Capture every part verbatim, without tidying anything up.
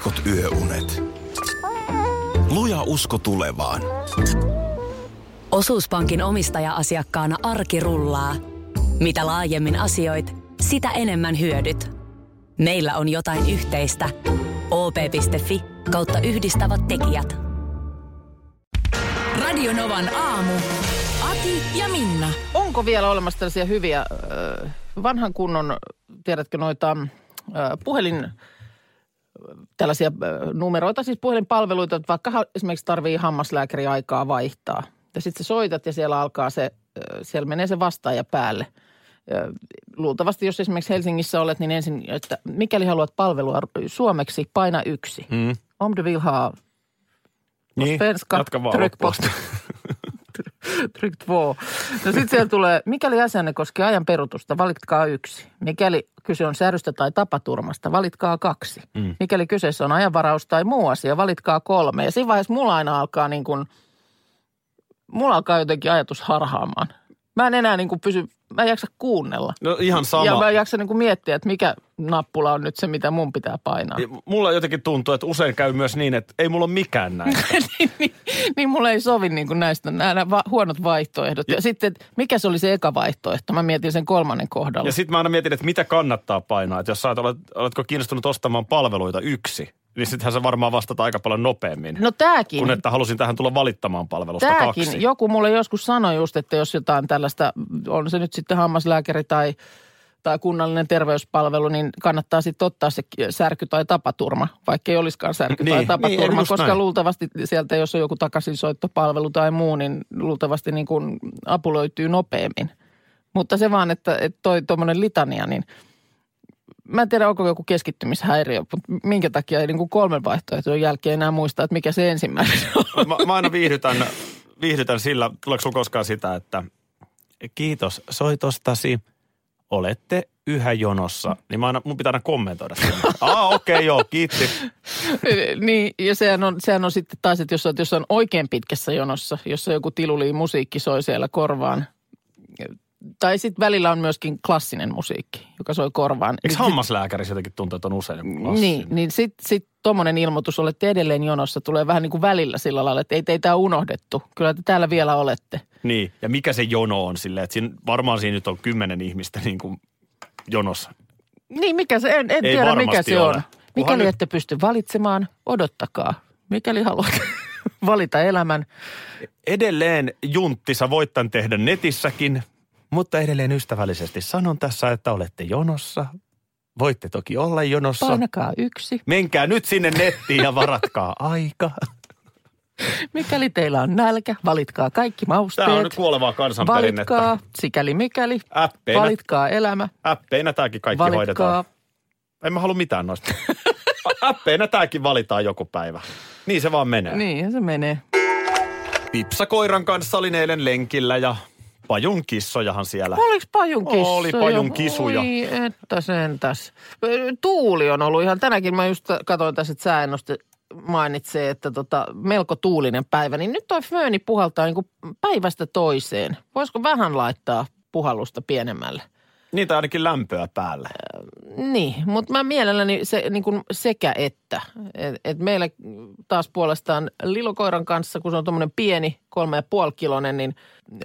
heikot yöunet. Luja usko tulevaan. Osuuspankin omistaja-asiakkaana arki rullaa. Mitä laajemmin asioit, sitä enemmän hyödyt. Meillä on jotain yhteistä. o p piste f i kautta yhdistävät tekijät. Radio Novan aamu. Aki ja Minna. Onko vielä olemassa tällaisia hyviä äh, vanhan kunnon, tiedätkö noita äh, puhelin... tällaisia numeroita, siis puhelinpalveluita, että vaikka esimerkiksi tarvii hammaslääkäriaikaa vaihtaa. Ja sitten sä soitat ja siellä alkaa se, siellä menee se vastaaja päälle. Luultavasti, jos esimerkiksi Helsingissä olet, niin ensin, että mikäli haluat palvelua suomeksi, paina yksi. Mm. Om du vill ha... Niin, svenska, jatka vaan loppuasti. Tryck två. No sitten siellä tulee, mikäli jäsenne koskee ajan perutusta, valitkaa yksi. Mikäli kyse on särystä tai tapaturmasta, valitkaa kaksi. Mm. Mikäli kyseessä on ajanvaraus tai muu asia, valitkaa kolme. Ja siinä vaiheessa mulla aina alkaa niin kuin, mulla alkaa jotenkin ajatus harhaamaan. Mä en enää niin kuin pysy, mä en jaksa kuunnella. No ihan sama. Ja mä en jaksa niin kuin miettiä, että mikä nappula on nyt se, mitä mun pitää painaa. Ja mulla jotenkin tuntuu, että usein käy myös niin, että ei mulla ole mikään näistä. niin, niin, niin mulla ei sovi niin kuin näistä, nämä va- huonot vaihtoehdot. Ja, ja sitten, mikä se oli se eka vaihtoehto? Mä mietin sen kolmannen kohdalla. Ja sitten mä aina mietin, että mitä kannattaa painaa. Että jos sä olet, oletko kiinnostunut ostamaan palveluita yksi, niin sittenhän se varmaan vastata aika paljon nopeammin. No tääkin. Kun että halusin tähän tulla valittamaan palvelusta tääkin. Kaksi. Joku mulle joskus sanoi just, että jos jotain tällaista, on se nyt sitten hammaslääkäri tai... tai kunnallinen terveyspalvelu, niin kannattaa sitten ottaa se särky tai tapaturma, vaikka ei olisikaan särky tai niin, tapaturma, niin, koska näin. Luultavasti sieltä, jos on joku takaisinsoittopalvelu tai muu, niin luultavasti niin kuin apu löytyy nopeammin. Mutta se vaan, että, että toi tuommoinen litania, niin mä en tiedä, onko joku keskittymishäiriö, mutta minkä takia ei niin kuin kolmen vaihtoehtojen jälkeen enää muista, että mikä se ensimmäinen on. Mä, mä aina viihdytän, viihdytän sillä, tuleeko sun koskaan sitä, että kiitos soitostasi. Olette yhä jonossa. Niin mä aina, mun pitää aina kommentoida sen. Aa, okei, okay, joo, kiitti. Niin, ja sehän on, sehän on sitten taas, että jos on, jos on oikein pitkässä jonossa, jossa joku tilulii musiikki soi siellä korvaan. Tai sitten välillä on myöskin klassinen musiikki, joka soi korvaan. Eikö hammaslääkäri jotenkin tuntuu, että on usein joku klassinen? Niin, niin sitten sit tommonen ilmoitus, olette edelleen jonossa, tulee vähän niin kuin välillä sillä lailla, että ei teitä unohdettu. Kyllä te täällä vielä olette. Niin, ja mikä se jono on silleen, että siinä, varmaan siinä nyt on kymmenen ihmistä niin kuin jonossa. Niin, mikä se, en, en tiedä mikä se on. Mikäli ette nyt... pysty valitsemaan, odottakaa. Mikäli haluat valita elämän. Edelleen junttisa voit tämän tehdä netissäkin. Mutta edelleen ystävällisesti sanon tässä, että olette jonossa. Voitte toki olla jonossa. Painakaa yksi. Menkää nyt sinne nettiin ja varatkaa aika. Mikäli teillä on nälkä, valitkaa kaikki mausteet. Tämä on nyt kuolevaa kansanperinnettä. Valitkaa sikäli mikäli. Äppeinä. Valitkaa elämä. Äppeinä tämäkin kaikki valitkaa. Hoidetaan. En mä halua mitään noista. Äppeinä tämäkin valitaan joku päivä. Niin se vaan menee. Niin se menee. Pipsa koiran kanssa olin eilen lenkillä ja... Pajun kissojahan siellä. Oliko pajun kissoja? Oli pajun kisuja. Oi, että sentäs. Tuuli on ollut ihan, tänäkin mä just katsoin tässä, että sääennuste mainitsee, että tota, melko tuulinen päivä. Niin nyt toi fööni puhaltaa niin kuin päivästä toiseen. Voisiko vähän laittaa puhallusta pienemmälle? Niitä ainakin lämpöä päälle. Äh, niin, mutta mä mielelläni se, niin kuin sekä että. Et, et meillä taas puolestaan lilokoiran kanssa, kun se on tuommoinen pieni, kolme ja puoli kilonen, niin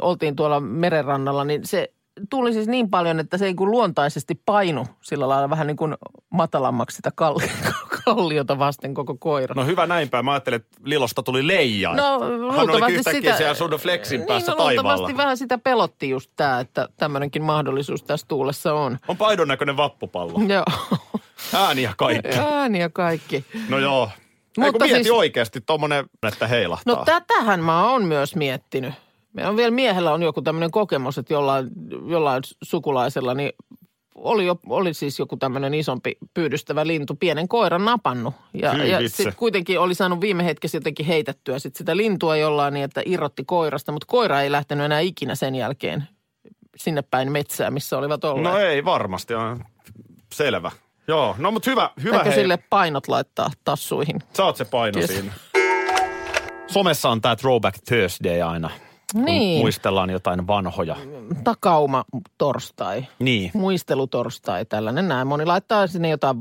oltiin tuolla merenrannalla, niin se tuli siis niin paljon, että se ei kuin luontaisesti painu sillä lailla vähän niin kuin matalammaksi sitä kalliota vasten koko koira. No hyvä näinpä. Mä ajattelin, että Lilosta tuli leija. No hän olikin yhtäkkiä siellä Sudo Flexin päässä niin, no, taivaalla. Luultavasti vähän sitä pelotti just tää, että tämmöinenkin mahdollisuus tässä tuulessa on. On paidon näköinen vappupallo. Joo. Ääniä kaikki. Ääniä kaikki. No joo. Mutta kun mieti siis... oikeasti tommonen, että heilahtaa. No tätähän mä oon myös miettinyt. Meillä on vielä miehellä on joku tämmöinen kokemus, että jollain, jollain sukulaisella niin oli, jo, oli siis joku tämmöinen isompi pyydystävä lintu pienen koiran napannut. Ja, ja sitten kuitenkin oli saanut viime hetkessä jotenkin heitettyä sit sitä lintua jollain niin, että irrotti koirasta, mutta koira ei lähtenyt enää ikinä sen jälkeen sinne päin metsään, missä olivat olleet. No ei varmasti, selvä. Joo, no mutta hyvä, hyvä hei. Sille painot laittaa tassuihin. Sä oot se paino yes. Siinä. Somessa on tää Throwback Thursday aina. Niin. Muistellaan jotain vanhoja. Takauma torstai. Niin. Muistelutorstai, tällainen näin. Moni laittaa sinne jotain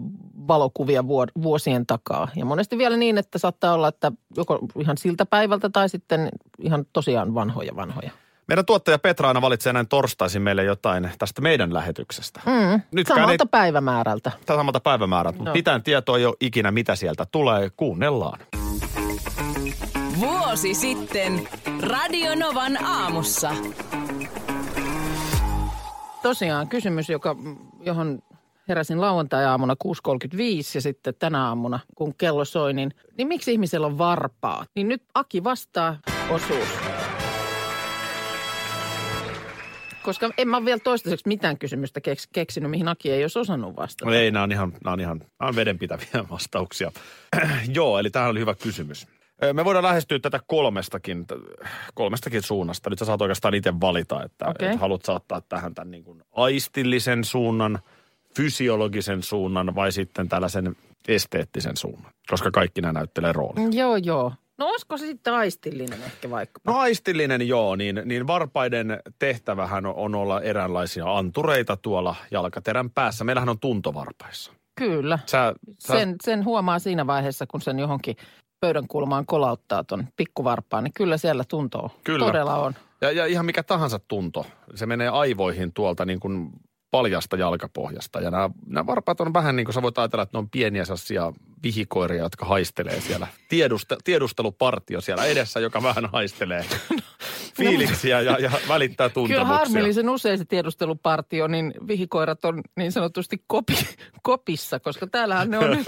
valokuvia vuosien takaa. Ja monesti vielä niin, että saattaa olla, että joko ihan siltä päivältä tai sitten ihan tosiaan vanhoja vanhoja. Meidän tuottaja Petra aina valitsee näin torstaisin meille jotain tästä meidän lähetyksestä. Mm, samalta ei... päivämäärältä. Tämä samalta päivämäärältä, no. Mutta mitään tietoa ei ole ikinä, mitä sieltä tulee. Kuunnellaan. Vuosi sitten Radio Novan aamussa. Tosiaan kysymys, joka, johon heräsin lauantai-aamuna kuusi kolmekymmentäviisi ja sitten tänä aamuna, kun kello soi, niin, niin miksi ihmisellä on varpaat? Niin nyt Aki vastaa osuus. Koska en mä ole vielä toistaiseksi mitään kysymystä keks, keksinyt, mihin Aki ei olisi osannut vastata. No ei, nämä on ihan, nämä on ihan nämä on vedenpitäviä vastauksia. Joo, eli tämähän oli hyvä kysymys. Me voidaan lähestyä tätä kolmestakin, kolmestakin suunnasta. Nyt sä saat oikeastaan itse valita, että okay. et haluat saattaa tähän tämän niin kuin aistillisen suunnan, fysiologisen suunnan vai sitten tällaisen esteettisen suunnan, koska kaikki nämä näyttelee roolia. Joo, joo. No olisiko se sitten aistillinen ehkä vaikka? No aistillinen joo, niin, niin varpaiden tehtävähän on olla eräänlaisia antureita tuolla jalkaterän päässä. Meillähän on tuntovarpaissa. Kyllä. Sä, sä... Sen, sen huomaa siinä vaiheessa, kun sen johonkin pöydän kulmaan kolauttaa ton pikkuvarpaan, niin kyllä siellä tuntoa kyllä. Todella on. Ja, ja ihan mikä tahansa tunto. Se menee aivoihin tuolta niin kuin paljasta jalkapohjasta. Ja nämä, nämä varpaat on vähän niin kuin sä voit ajatella, että ne on pieniä sellaisia vihikoiria, jotka haistelee siellä. Tieduste, tiedustelupartio siellä edessä, joka vähän haistelee fiiliksiä ja, ja välittää tuntemuksia. Kyllä harmillisen usein se tiedustelupartio, niin vihikoirat on niin sanotusti kopi, kopissa, koska täällähän ne on niin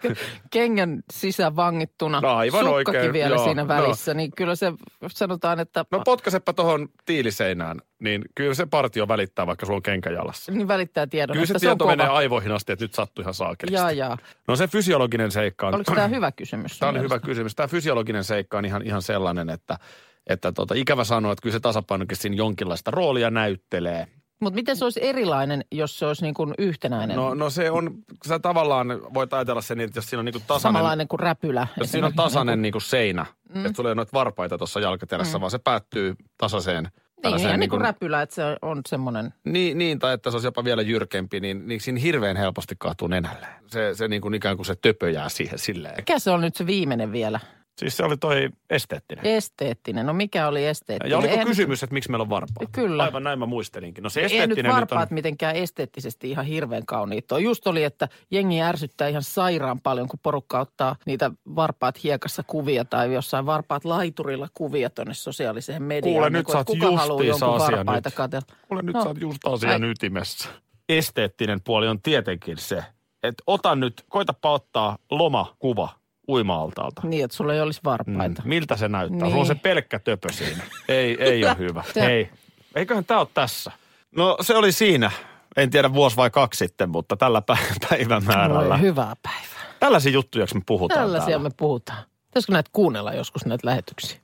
kuin, kengän sisä vangittuna. No aivan sukkakin oikein. Vielä joo, siinä välissä, no. Niin kyllä se sanotaan, että... No potkaseppä tuohon tiiliseinään, niin kyllä se partio välittää, vaikka sulla on kenkä jalassa. Niin välittää tiedon. Kyllä se, se tieto menee aivoihin asti, että nyt sattuu ihan saakelisti. Jaa, jaa. No se fysiologinen seikka on... Oliko tämä hyvä kysymys? Tämä on hyvä kysymys. Tämä fysiologinen seikka on ihan, ihan sellainen, että... Että tota, ikävä sanoa, että kyllä se tasapainokin siinä jonkinlaista roolia näyttelee. Mutta miten se olisi erilainen, jos se olisi niin kuin yhtenäinen? No, no se on, sä tavallaan voit ajatella sen, että jos siinä on niin kuin tasainen... Samanlainen kuin räpylä. Jos siinä on tasainen niin kuin, niin kuin seinä, mm. että sulla ei ole noita varpaita tuossa jalkaterässä, mm. vaan se päättyy tasaiseen. Niin, ihan niin, niin kuin räpylä, että se on semmoinen... Niin, niin, tai että se olisi jopa vielä jyrkempi, niin, niin siinä hirveän helposti kaatuu nenälle. Se, se niin kuin ikään kuin se töpöjää siihen silleen. Mikä se on nyt se viimeinen vielä? Siis se oli toi esteettinen. Esteettinen. No mikä oli esteettinen? Ja oliko en... kysymys, että miksi meillä on varpaat? Kyllä. Aivan näin mä muistelinkin. No se esteettinen nyt on... Ei nyt varpaat mitenkään esteettisesti ihan hirveän kauniit. Tuo just oli, että jengi ärsyttää ihan sairaan paljon, kun porukka ottaa niitä varpaat hiekassa kuvia tai jossain varpaat laiturilla kuvia tuonne sosiaaliseen mediaan. Kuule, nyt sä oot justiinsa asia nyt. Kuule, nyt sä oot just asian ytimessä. Esteettinen puoli on tietenkin se, että ota nyt, koitapa ottaa lomakuva. Uima-altaalta. Niin, että sulla ei olisi varpaita. Mm, miltä se näyttää? Niin. Sulla on se pelkkä töpö siinä. ei, ei ole hyvä. Hei. Eiköhän tää ole tässä. No se oli siinä, en tiedä vuosi vai kaksi sitten, mutta tällä päivämäärällä. Oi, hyvää päivää. Tällaisia juttuja, me puhutaan Tällaisia täällä. me puhutaan. Pitäisikö näitä kuunnella joskus näitä lähetyksiä?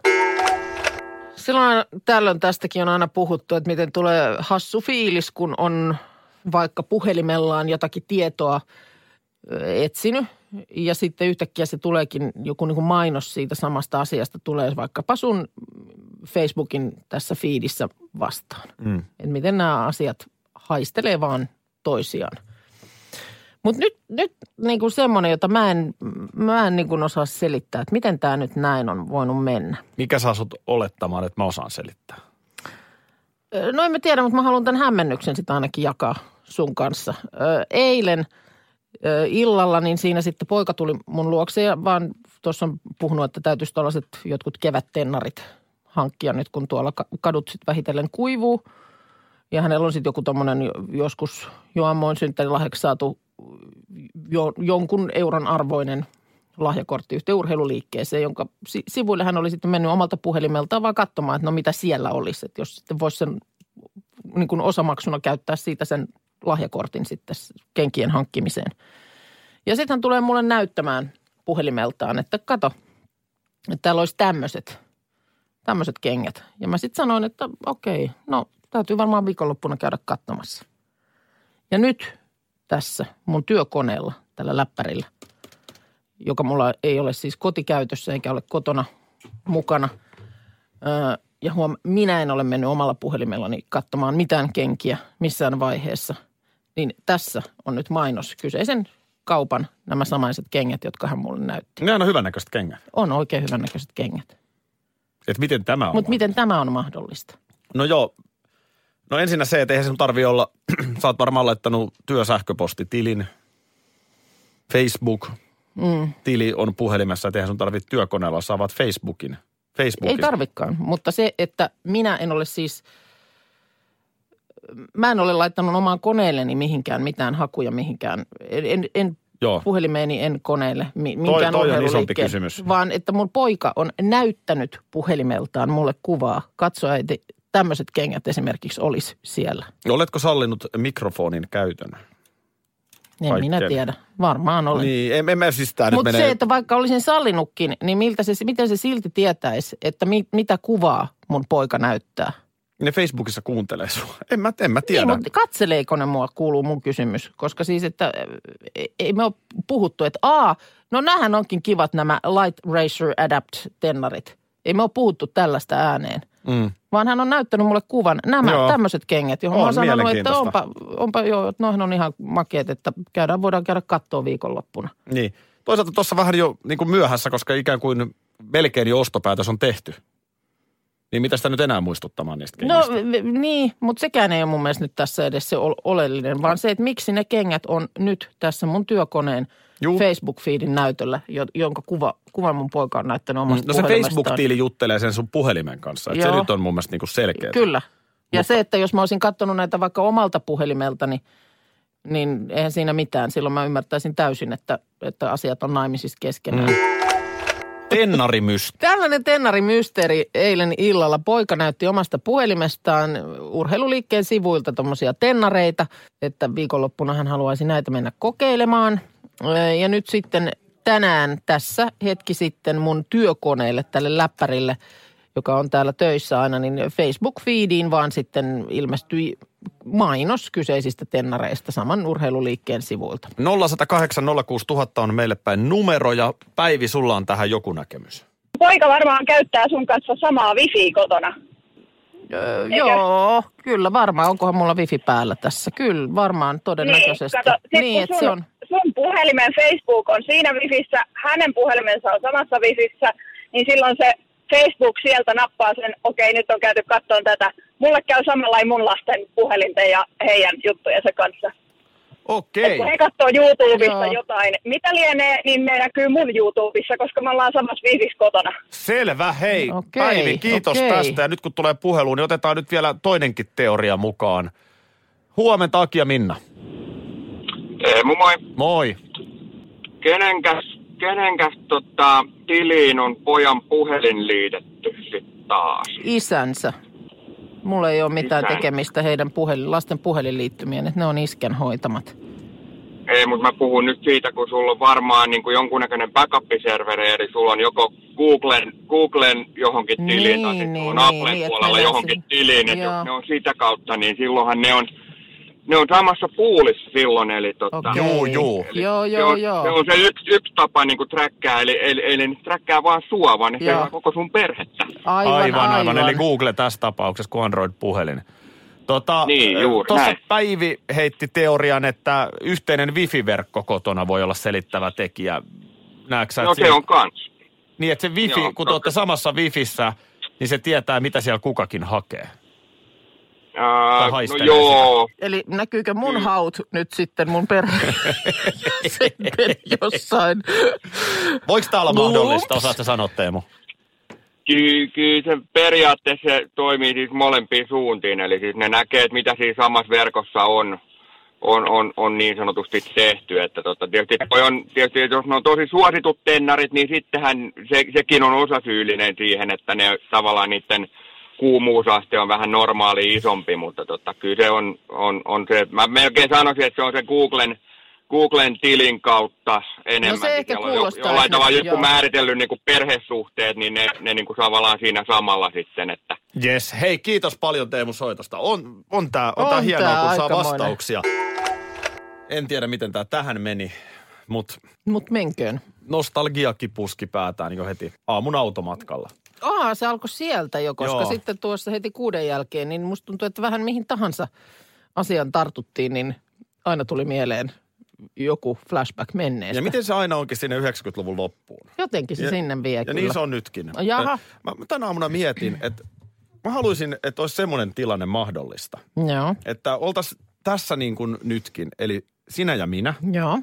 Silloin tällöin tästäkin on aina puhuttu, että miten tulee hassu fiilis, kun on vaikka puhelimellaan jotakin tietoa etsinyt. Ja sitten yhtäkkiä se tuleekin, joku niin kuin mainos siitä samasta asiasta tulee vaikkapa sun Facebookin tässä feedissä vastaan. Mm. Että miten nämä asiat haistelee vaan toisiaan. Mutta nyt, nyt niin kuin semmoinen, jota mä en, mä en niin kuin osaa selittää, että miten tämä nyt näin on voinut mennä. Mikä saa sut olettamaan, että mä osaan selittää? No en mä tiedä, mutta mä haluan tämän hämmennyksen sitä ainakin jakaa sun kanssa. Eilen... illalla, niin siinä sitten poika tuli mun luokse ja vaan tuossa on puhunut, että täytyisi tuollaiset jotkut kevättennarit hankkia nyt, kun tuolla kadut sitten vähitellen kuivuu. Ja hänellä on sitten joku tommonen joskus jo ammoin synttäri lahjaksi saatu jo, jonkun euron arvoinen lahjakortti yhteen urheiluliikkeeseen, jonka sivuille hän oli sitten mennyt omalta puhelimeltaan vaan katsomaan, että no mitä siellä olisi. Että jos sitten voisi sen niin kuin osamaksuna käyttää siitä sen lahjakortin sitten kenkien hankkimiseen. Ja sitten hän tulee mulle näyttämään puhelimeltaan, että kato, että täällä olisi tämmöiset, tämmöiset kengät. Ja mä sitten sanoin, että okei, no täytyy varmaan viikonloppuna käydä katsomassa. Ja nyt tässä mun työkoneella, tällä läppärillä, joka mulla ei ole siis kotikäytössä eikä ole kotona mukana, Ja huom, minä en ole mennyt omalla puhelimellani katsomaan mitään kenkiä missään vaiheessa. Niin tässä on nyt mainos kyseisen kaupan nämä samaiset kengät, jotka hän mulle näytti. Ne on hyvännäköiset kengät. On oikein hyvännäköiset kengät. Et miten tämä on? Mut miten tämä on mahdollista? No joo. No ensinnä se, että eihän sinun tarvitse olla, sä oot varmaan laittanut työsähköpostitilin, Facebook, mm. tili on puhelimessa, että eihän sinun tarvitse työkoneella, sä avaat Facebookin. Facebookin. Ei tarvikaan, mutta se, että minä en ole siis, mä en ole laittanut omaan koneelleni mihinkään mitään hakuja mihinkään, en, en Joo. puhelimeeni, en koneelle minkään toi, toi on isompi kysymys. Vaan että mun poika on näyttänyt puhelimeltaan mulle kuvaa, katso äiti. Tämmöiset kengät esimerkiksi olisi siellä. Oletko sallinut mikrofonin käytön? En minä tiedä. Varmaan olen. Niin, en, en mä siis tää nyt mene. Mutta se, että vaikka olisin sallinutkin, niin miltä se, miten se silti tietäisi, että mi, mitä kuvaa mun poika näyttää? Ne Facebookissa kuuntelee sua. En mä, en mä tiedä. Niin, mutta katseleeko ne mua, kuuluu mun kysymys. Koska siis, että ei me ole puhuttu, että aa, no näähän onkin kivat nämä Light Racer Adapt-tennarit. Ei me ole puhuttu tällaista ääneen. Mm. Vaan hän on näyttänyt mulle kuvan. Nämä tämmöiset kengät, johon on, mä sanonut, että onpa, onpa joo, että noihin on ihan makeet, että käydään, voidaan käydä kattoon viikonloppuna. Niin. Toisaalta tuossa vähän jo niin kuin myöhässä, koska ikään kuin melkein jo ostopäätös on tehty. Niin mitä sitä nyt enää muistuttamaan niistä kengistä? No niin, mutta sekään ei ole mun mielestä nyt tässä edes se oleellinen, vaan se, että miksi ne kengät on nyt tässä mun työkoneen Juu. Facebook-feedin näytöllä, jonka kuva, kuvan mun poika on näyttänyt omasta puhelimestaan. No se Facebook-tiili juttelee sen sun puhelimen kanssa, että se nyt on mun mielestä niinku selkeää. Kyllä. Ja mutta se, että jos mä olisin katsonut näitä vaikka omalta puhelimeltani, niin eihän siinä mitään. Silloin mä ymmärtäisin täysin, että, että asiat on naimisissa keskenään. Mm. Tennarimysteeri. Tällainen tennarimysteeri eilen illalla. Poika näytti omasta puhelimestaan urheiluliikkeen sivuilta tommosia tennareita, että viikonloppuna hän haluaisi näitä mennä kokeilemaan. Ja nyt sitten tänään tässä hetki sitten mun työkoneelle, tälle läppärille, joka on täällä töissä aina, niin Facebook-feediin vaan sitten ilmestyi mainos kyseisistä tennareista saman urheiluliikkeen sivuilta. nolla yksi nolla kahdeksan nolla kuusi nolla nolla nolla on meille päin numeroja. Päivi, sulla on tähän joku näkemys. Poika varmaan käyttää sun kanssa samaa wifiä kotona. Öö, joo, kyllä varmaan. Onkohan mulla wifi päällä tässä? Kyllä, varmaan todennäköisesti. Niin, kato, sit niin, että sun, se on. Sun puhelimen Facebook on siinä wifissä, hänen puhelimensa on samassa wifissä, niin silloin se Facebook sieltä nappaa sen, okei, nyt on käyty katsomaan tätä. Mulle käy samanlainen mun lasten puhelinten ja heidän juttujensa kanssa. Okei. Et kun he katsoo YouTubesta Joo. jotain, mitä lienee, niin ne näkyy mun YouTubessa, koska me ollaan samassa viisissä kotona. Selvä, hei. Okei. Päivi, kiitos Okei. tästä. Ja nyt kun tulee puhelu, niin otetaan nyt vielä toinenkin teoria mukaan. Huomenta, Aki ja Minna. Teemu, moi. Moi. Kenenkäs, kenenkäs tota, tiliin on pojan puhelin liitetty sitten taas? Isänsä. Mulla ei ole mitään Isän. tekemistä heidän puhelin, lasten puhelinliittymien, että ne on iskän hoitamat. Ei, mutta mä puhun nyt siitä, kun sulla on varmaan niin kuin jonkunnäköinen backup-serveri, eli sulla on joko Googlen, Googlen johonkin tiliin, niin, tai sitten niin, on Applen niin, puolella johonkin se tiliin, että jos ne on sitä kautta, niin silloinhan ne on, ne on samassa puulissa silloin, eli totta. Okay. Joo, joo. Eli joo, joo, se on, joo. Se on se yksi, yksi tapa niin kuin träkkää, eli, eli, eli ne träkkää vaan sua, vaan ne träkkää koko sun perhettä. Aivan, aivan, aivan. Eli Google tässä tapauksessa kuin Android-puhelin. Tota, niin, juuri. Tuossa Päivi heitti teorian, että yhteinen wifi-verkko kotona voi olla selittävä tekijä. Näetkö sä, no se on kans. Niin, että se wifi, joo, kun te olette samassa wifissä, niin se tietää, mitä siellä kukakin hakee. Äh, no joo. Sitä. Eli näkyykö mun mm. haut nyt sitten mun perheen jossain? Voiko tää olla mahdollista? Osaat sä sanoa, Teemu? Ky- kyllä se periaatteessa se toimii siis molempiin suuntiin, eli siis ne näkee, että mitä siinä samassa verkossa on, on, on, on niin sanotusti tehty, että tota, tietysti, toi on, tietysti jos ne on tosi suositut tennarit, niin sittenhän se, sekin on osasyyllinen siihen, että ne tavallaan niiden kuumuusaste on vähän normaali isompi, mutta tota, kyllä se on, on, on se, mä melkein sanoisin, että se on se Googlen, Googlen tilin kautta enemmän. No se ehkä kuulostaa. Jollain tavalla, jos kun määritellyt niin kuin perhesuhteet, niin ne, ne niin kuin tavallaan siinä samalla sitten, että. Jes, hei kiitos paljon Teemu soitosta. On, on tää, on on tää hienoa, tää kun saa vastauksia. En tiedä, miten tää tähän meni, mut. Mut menköön. Nostalgiakin puski päätään jo heti aamun automatkalla. Aa, se alkoi sieltä jo, koska Joo. sitten tuossa heti kuuden jälkeen, niin musta tuntuu, että vähän mihin tahansa asiaan tartuttiin, niin aina tuli mieleen joku flashback menneestä. Ja miten se aina onkin sinne yhdeksänkymmentäluvun loppuun? Jotenkin se ja, sinne vie ja kyllä. Ja niin se on nytkin. Jaha. Mä, mä tänä aamuna mietin, että mä haluaisin, että olisi semmoinen tilanne mahdollista. Joo. Että oltaisiin tässä niin kuin nytkin, eli sinä ja minä. Joo.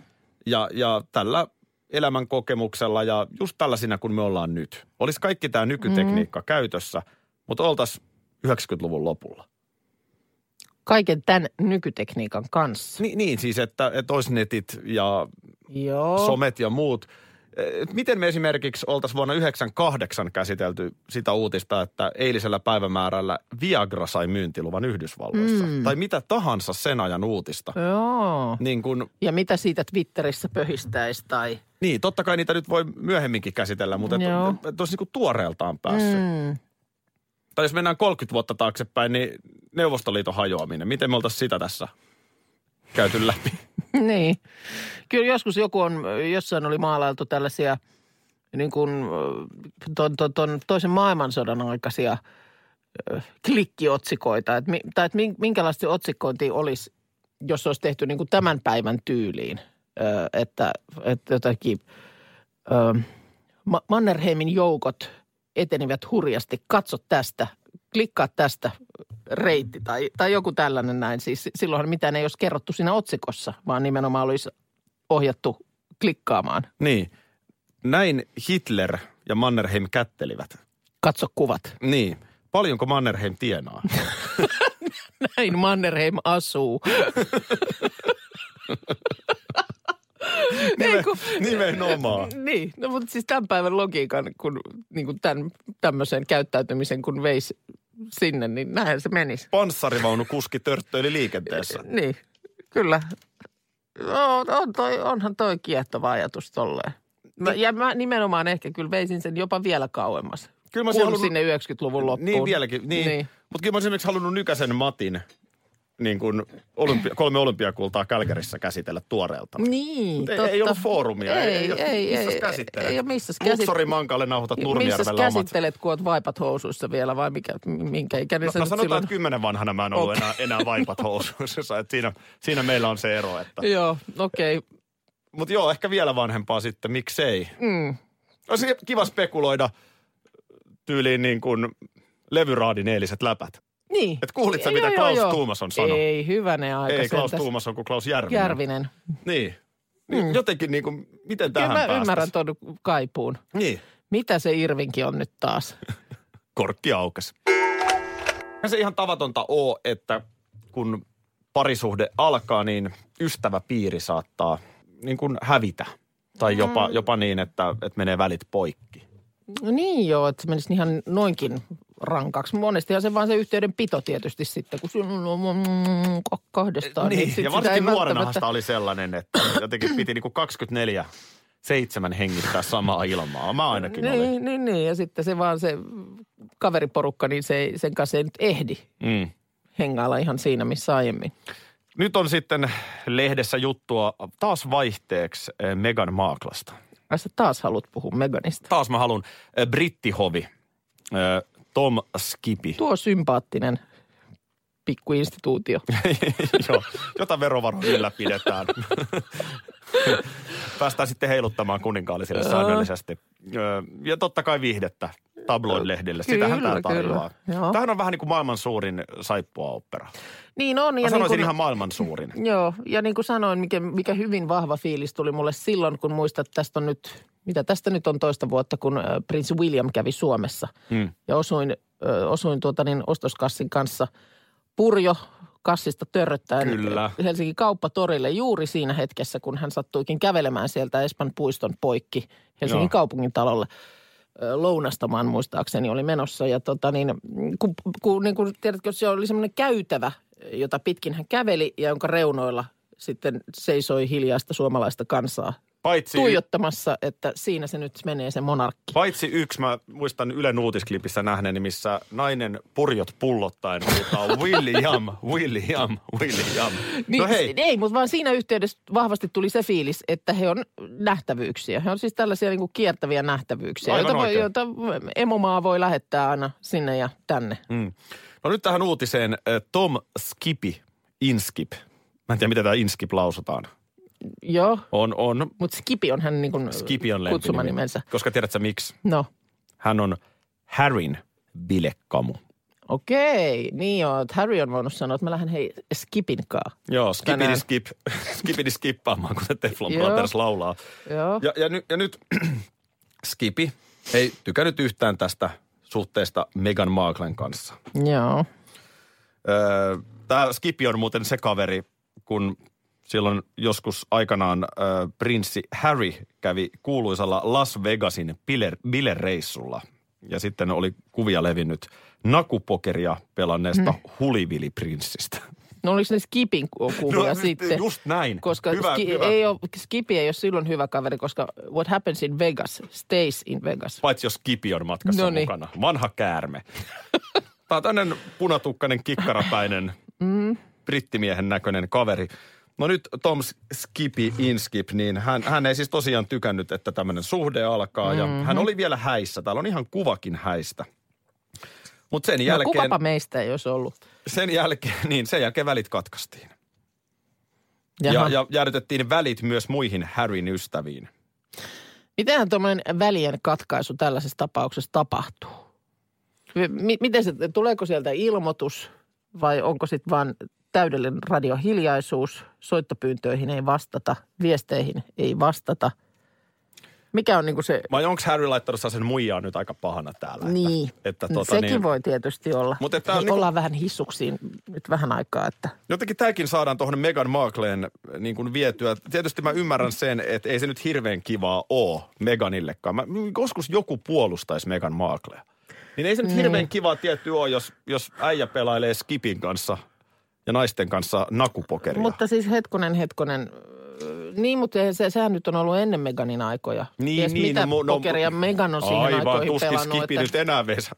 Ja, ja tällä elämän kokemuksella ja just tällaisina kuin me ollaan nyt. Olisi kaikki tämä nykytekniikka mm. käytössä, mutta oltaisiin yhdeksänkymmentäluvun lopulla. Kaiken tämän nykytekniikan kanssa. Ni, niin siis, että, että olisi netit ja Joo. somet ja muut. Miten me esimerkiksi oltaisiin vuonna yhdeksänkymmentäkahdeksan käsitelty sitä uutista, että eilisellä päivämäärällä Viagra sai myyntiluvan Yhdysvalloissa? Mm. Tai mitä tahansa sen ajan uutista. Joo. Niin kun... Ja mitä siitä Twitterissä pöhistäisi tai... Niin, totta kai niitä nyt voi myöhemminkin käsitellä, mutta et, et, et olisi niin kuin tuoreeltaan päässyt. Mm. Tai jos mennään kolmekymmentä vuotta taaksepäin, niin Neuvostoliiton hajoaminen. Miten me oltaisiin sitä tässä käyty läpi? Niin. Kyllä joskus joku on, jossain oli maalailtu tällaisia niin kuin ton, ton, ton toisen maailmansodan aikaisia klikkiotsikoita. Et, tai että minkälaista otsikkointia olisi, jos olisi tehty niin kuin tämän päivän tyyliin. Että, että jotakin Mannerheimin joukot etenivät hurjasti. Katso tästä, klikkaa tästä reitti tai, tai joku tällainen näin. Siis silloinhan mitään ei olisi kerrottu siinä otsikossa, vaan nimenomaan olisi ohjattu klikkaamaan. Niin. Näin Hitler ja Mannerheim kättelivät. Katso kuvat. Niin. Paljonko Mannerheim tienaa? Näin Mannerheim asuu. Nimen, kun, nimenomaan. Niin, no mutta siis tämän päivän logiikan, kun niin kuin tämän, tämmöisen käyttäytymisen, kun veisi sinne, niin näinhän se menisi. Panssarivaunukuski törttöili liikenteessä. Niin, kyllä. On, on toi, onhan toi kiehtova ajatus tolleen. Mä, ja mä nimenomaan ehkä kyllä veisin sen jopa vielä kauemmas. Kyllä mä kun halunnut, sinne yhdeksänkymmentäluvun loppuun. Niin vieläkin, niin. niin. Mutta kyllä mä esimerkiksi halunnut Nykäsen Matin. Niin kuin olympia, kolme olympiakultaa Kälkärissä käsitellä tuoreelta. Niin, Mut ei, totta. Ei ollut foorumia. Ei, ei, ei. Missäs käsittelet? Ei, missäs käsit... Mutsori Mankalle nauhoitat Nurmijärvellä omat. Missäs käsittelet, kun oot vaipat housuissa vielä vai mikä, minkä ikäinen no, sä no, nyt sanotaan, silloin... että kymmenen vanhana mä en ollut okay. enää, enää vaipat housuissa. Että siinä, siinä meillä on se ero, että... Joo, okei. Okay. Mutta joo, ehkä vielä vanhempaa sitten, miksei. Mm. Olisi kiva spekuloida tyyliin niin kuin levyraadin eiliset läpät. Niin. Et kuulit sä, mitä joo, Klaus joo. Tuumas on sanonut? Ei, hyvänen aika. Ei Klaus täs... Tuumas on kuin Klaus Järvinen. Järvinen. Niin. niin mm. Jotenkin niin kuin, miten tähän päästäisiin? Mä ymmärrän tuon kaipuun. Niin. Mitä se Irvinkin on nyt taas? Korkki aukesi. Ja se ihan tavatonta on, että kun parisuhde alkaa, niin ystäväpiiri saattaa niin kuin hävitä. Tai jopa, mm. jopa niin, että, että menee välit poikki. No niin joo, että se menisi ihan noinkin... rankaksi. Monestihan se vaan se yhteydenpito tietysti sitten, kun sinun on kahdestaan. Niin, niin ja varsinkin nuorenahan sitä oli sellainen, että jotenkin piti niinku kaksikymmentäneljä seitsemän hengittää samaa ilmaa. Mä ainakin niin, olin. Niin, niin, ja sitten se vaan se kaveriporukka, niin se, sen kanssa ei nyt ehdi mm. hengailla ihan siinä, missä aiemmin. Nyt on sitten lehdessä juttua taas vaihteeksi Meghan Marklesta. Ai sä taas haluat puhua Meghanista? Taas mä haluan. Brittihovi. Tom Inskipi. Tuo sympaattinen pikkuinstituutio. Joo, jota verovaroin ylläpidetään. Päästään sitten heiluttamaan kuninkaallisille säännöllisesti. Ja totta kai viihdettä tabloid-lehdille. Sitähän tämä tarjoaa. Tämähän on vähän niin kuin maailman suurin saippuaopera. Niin on. Mä ja sanoisin niin kuin, ihan maailman suurin. Joo, ja niin kuin sanoin, mikä, mikä hyvin vahva fiilis tuli mulle silloin, kun muistat, että tästä on nyt... Mitä tästä nyt on toista vuotta, kun Prince William kävi Suomessa. Hmm. Ja osuin, osuin tuota niin ostoskassin kanssa purjo kassista törröttäen Kyllä. Helsingin kauppatorille juuri siinä hetkessä, kun hän sattuikin kävelemään sieltä Espanpuiston poikki Helsingin Joo. kaupungintalolle lounastamaan muistaakseni oli menossa. Ja tota niin, kun, kun, niin kun tiedätkö, se oli semmoinen käytävä, jota pitkin hän käveli ja jonka reunoilla sitten seisoi hiljaista suomalaista kansaa paitsi tuijottamassa, että siinä se nyt menee se monarkki. Paitsi yksi, mä muistan Ylen uutisklipissä nähneeni, missä nainen purjot pullottaen huutaa William, William, William. Niin, no hei. Ei, mutta vaan siinä yhteydessä vahvasti tuli se fiilis, että he on nähtävyyksiä. He on siis tällaisia niin kuin kiertäviä nähtävyyksiä, joita, voi, joita emomaa voi lähettää aina sinne ja tänne. Mm. No nyt tähän uutiseen Tom Skipi, Inskip. Mä en tiedä, mitä tämä Inskip lausutaan. Joo. On, on. Mutta Skipi on hän niin kuin kutsumanimensä. Koska tiedätkö miksi? No. Hän on Harryn bilekamu. Okei, niin joo. Harry on voinut sanoa, että mä lähden hei Skipinkaan. Joo, Skipini skip, skipini skippaamaan, kun Teflon Brothers laulaa. Joo. Ja, ja, ny, ja nyt Skipi ei tykännyt yhtään tästä suhteesta Meghan Marklen kanssa. Joo. Öö, Tämä Skipi on muuten se kaveri, kun silloin joskus aikanaan äh, prinssi Harry kävi kuuluisalla Las Vegasin bilereissulla. Ja sitten oli kuvia levinnyt nakupokeria pelanneesta hmm. hulivili-prinssistä. No oliko ne Skipin kuvia no, sitten? Just näin. Koska hyvä, ski, hyvä. Ei ole, Skipi ei ole silloin hyvä kaveri, koska what happens in Vegas stays in Vegas. Paitsi jos Skipi on matkassa Noniin. mukana. Vanha käärme. Tämä on tämmöinen punatukkainen, kikkarapäinen, mm. brittimiehen näköinen kaveri. No nyt Tom Skipi Inskip, niin hän, hän ei siis tosiaan tykännyt, että tämmöinen suhde alkaa. Ja mm-hmm. hän oli vielä häissä. Täällä on ihan kuvakin häistä. Mut sen jälkeen... No kuvapa meistä ei olisi ollut. Sen jälkeen, niin sen jälkeen välit katkaistiin. Ja, ja jäädytettiin välit myös muihin Harryn ystäviin. Mitenhän tuommoinen välien katkaisu tällaisessa tapauksessa tapahtuu? Miten se, tuleeko sieltä ilmoitus vai onko sitten vaan... Täydellinen radiohiljaisuus, soittopyyntöihin ei vastata, viesteihin ei vastata. Mikä on niinku se... Vai onko Harry laittanut sen muijaa nyt aika pahana täällä? Niin, että, että tuota, sekin niin... voi tietysti olla. Mutta että niin, niin ollaan vähän hissuksiin nyt vähän aikaa, että... Jotenkin tämäkin saadaan tuohon Meghan Markleen niin kuin vietyä. Tietysti mä ymmärrän sen, että ei se nyt hirveän kivaa ole Meghanillekaan. Mä, joskus joku puolustaisi Meghan Marklea. Niin ei se nyt hirveän kivaa tietty ole, jos, jos äijä pelailee Skipin kanssa... Ja naisten kanssa nakupokeria. Mutta siis hetkonen, hetkonen. Niin, mutta se, sehän nyt on ollut ennen Meghanin aikoja. Niin, Ties niin. Mitä no, pokeria no, Meghan on siihen aivan, aikoihin pelannut. Aivan, tuskin Skipi että... nyt enää veisi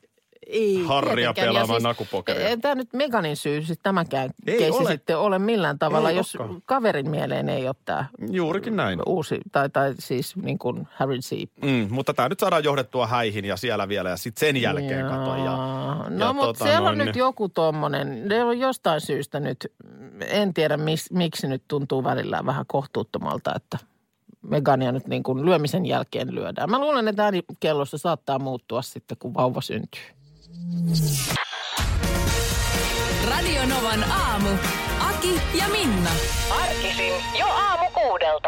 Harrya pelaamaan siis, nakupokeria. Ei tämä nyt Meghanin syy, siis tämäkään ei keisi ole. Sitten ole millään tavalla, ei jos olekaan. Kaverin mieleen ei ole tämä. Juurikin näin. Uusi, tai, tai siis niin kuin Harry Seep. Mm, mutta tämä nyt saadaan johdettua häihin ja siellä vielä ja sitten sen jälkeen ja... kato. Ja, no ja mutta tota, siellä on noin... nyt joku tommonen, ne on jostain syystä nyt, en tiedä mis, miksi nyt tuntuu välillä vähän kohtuuttomalta, että Meghania nyt niin kuin lyömisen jälkeen lyödään. Mä luulen, että äänikellossa saattaa muuttua sitten, kun vauva syntyy. Radio Novan aamu. Aki ja Minna. Arkisin jo aamu kuudelta.